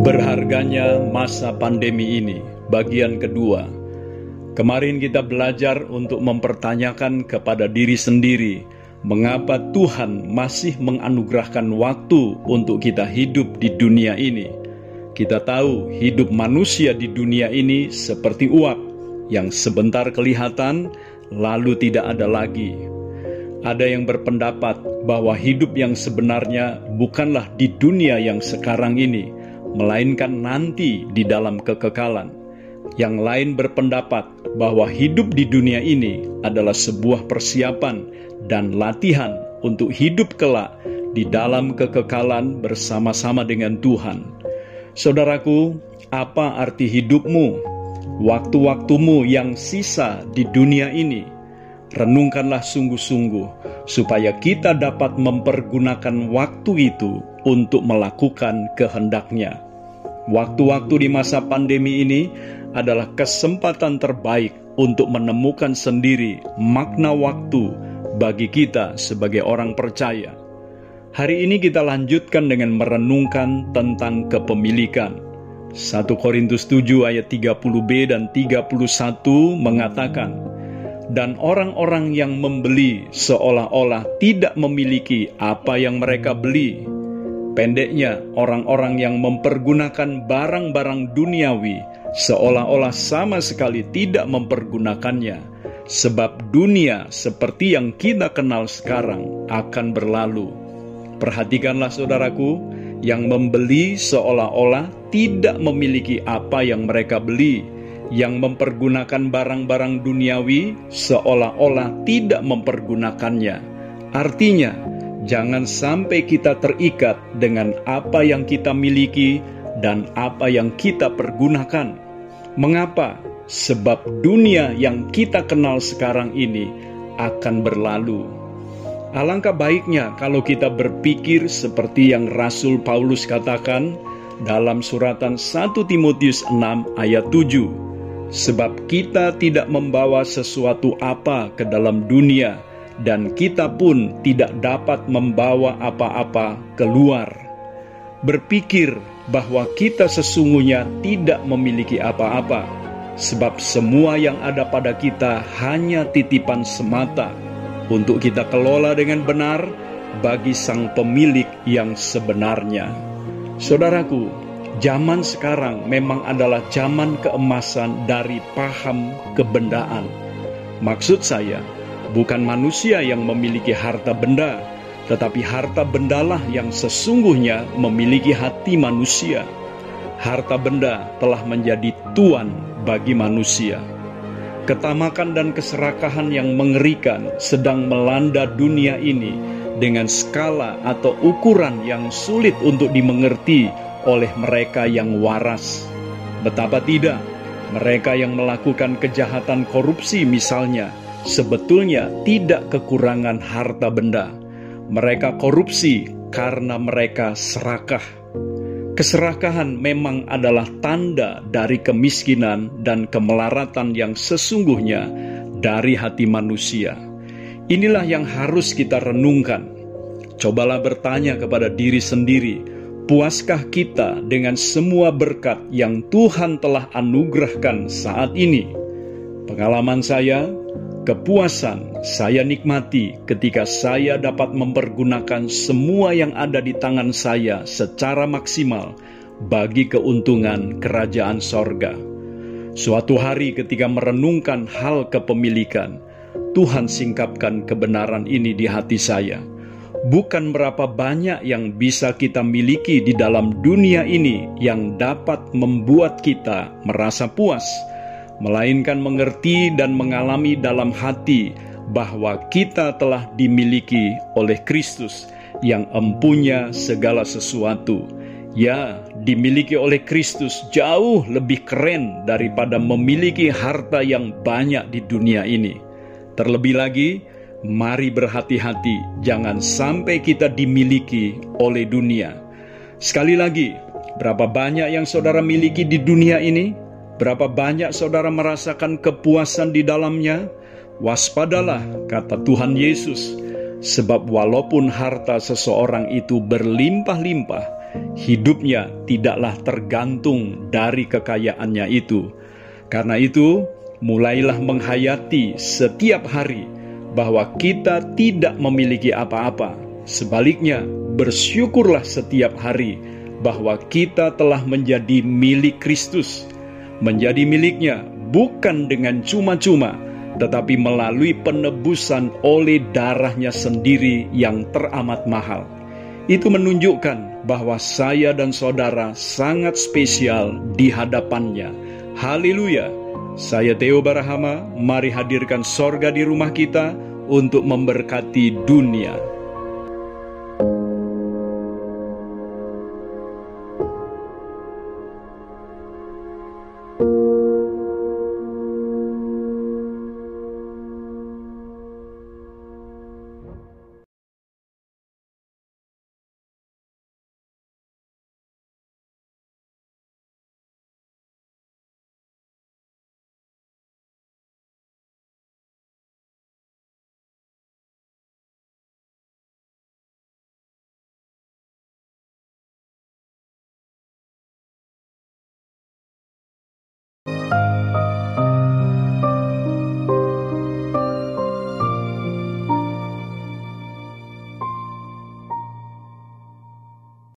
Berharganya masa pandemi ini, bagian kedua. Kemarin kita belajar untuk mempertanyakan kepada diri sendiri, mengapa Tuhan masih menganugerahkan waktu untuk kita hidup di dunia ini. Kita tahu hidup manusia di dunia ini seperti uap, yang sebentar kelihatan, lalu tidak ada lagi. Ada yang berpendapat bahwa hidup yang sebenarnya bukanlah di dunia yang sekarang ini, melainkan nanti di dalam kekekalan. Yang lain berpendapat bahwa hidup di dunia ini adalah sebuah persiapan dan latihan untuk hidup kelak di dalam kekekalan bersama-sama dengan Tuhan. Saudaraku, apa arti hidupmu? Waktu-waktumu yang sisa di dunia ini, renungkanlah sungguh-sungguh supaya kita dapat mempergunakan waktu itu untuk melakukan kehendaknya. Waktu-waktu di masa pandemi ini adalah kesempatan terbaik untuk menemukan sendiri makna waktu bagi kita sebagai orang percaya. Hari ini kita lanjutkan dengan merenungkan tentang kepemilikan. 1 Korintus 7 ayat 30b dan 31 mengatakan, "Dan orang-orang yang membeli seolah-olah tidak memiliki apa yang mereka beli. Pendeknya, orang-orang yang mempergunakan barang-barang duniawi seolah-olah sama sekali tidak mempergunakannya, sebab dunia seperti yang kita kenal sekarang akan berlalu." Perhatikanlah saudaraku, yang membeli seolah-olah tidak memiliki apa yang mereka beli, yang mempergunakan barang-barang duniawi seolah-olah tidak mempergunakannya. Artinya, jangan sampai kita terikat dengan apa yang kita miliki dan apa yang kita pergunakan. Mengapa? Sebab dunia yang kita kenal sekarang ini akan berlalu. Alangkah baiknya kalau kita berpikir seperti yang Rasul Paulus katakan dalam suratan 1 Timotius 6 ayat 7. Sebab kita tidak membawa sesuatu apa ke dalam dunia, dan kita pun tidak dapat membawa apa-apa keluar. Berpikir bahwa kita sesungguhnya tidak memiliki apa-apa, sebab semua yang ada pada kita hanya titipan semata, untuk kita kelola dengan benar bagi sang pemilik yang sebenarnya. Saudaraku, zaman sekarang memang adalah zaman keemasan dari paham kebendaan. Maksud saya, bukan manusia yang memiliki harta benda, tetapi harta bendalah yang sesungguhnya memiliki hati manusia. Harta benda telah menjadi tuan bagi manusia. Ketamakan dan keserakahan yang mengerikan sedang melanda dunia ini dengan skala atau ukuran yang sulit untuk dimengerti oleh mereka yang waras. Betapa tidak, mereka yang melakukan kejahatan korupsi misalnya, sebetulnya tidak kekurangan harta benda. Mereka korupsi karena mereka serakah. Keserakahan memang adalah tanda dari kemiskinan dan kemelaratan yang sesungguhnya dari hati manusia. Inilah yang harus kita renungkan. Cobalah bertanya kepada diri sendiri, puaskah kita dengan semua berkat yang Tuhan telah anugerahkan saat ini? Pengalaman saya, kepuasan saya nikmati ketika saya dapat mempergunakan semua yang ada di tangan saya secara maksimal bagi keuntungan kerajaan sorga. Suatu hari ketika merenungkan hal kepemilikan, Tuhan singkapkan kebenaran ini di hati saya. Bukan berapa banyak yang bisa kita miliki di dalam dunia ini yang dapat membuat kita merasa puas, melainkan mengerti dan mengalami dalam hati bahwa kita telah dimiliki oleh Kristus yang empunya segala sesuatu. Ya, dimiliki oleh Kristus jauh lebih keren daripada memiliki harta yang banyak di dunia ini. Terlebih lagi, mari berhati-hati, jangan sampai kita dimiliki oleh dunia. Sekali lagi, berapa banyak yang saudara miliki di dunia ini? Berapa banyak saudara merasakan kepuasan di dalamnya? Waspadalah, kata Tuhan Yesus, sebab walaupun harta seseorang itu berlimpah-limpah, hidupnya tidaklah tergantung dari kekayaannya itu. Karena itu, mulailah menghayati setiap hari bahwa kita tidak memiliki apa-apa. Sebaliknya, bersyukurlah setiap hari bahwa kita telah menjadi milik Kristus. Menjadi miliknya bukan dengan cuma-cuma, tetapi melalui penebusan oleh darahnya sendiri yang teramat mahal. Itu menunjukkan bahwa saya dan saudara sangat spesial di hadapannya. Haleluya. Saya Theo Barahama, mari hadirkan sorga di rumah kita untuk memberkati dunia.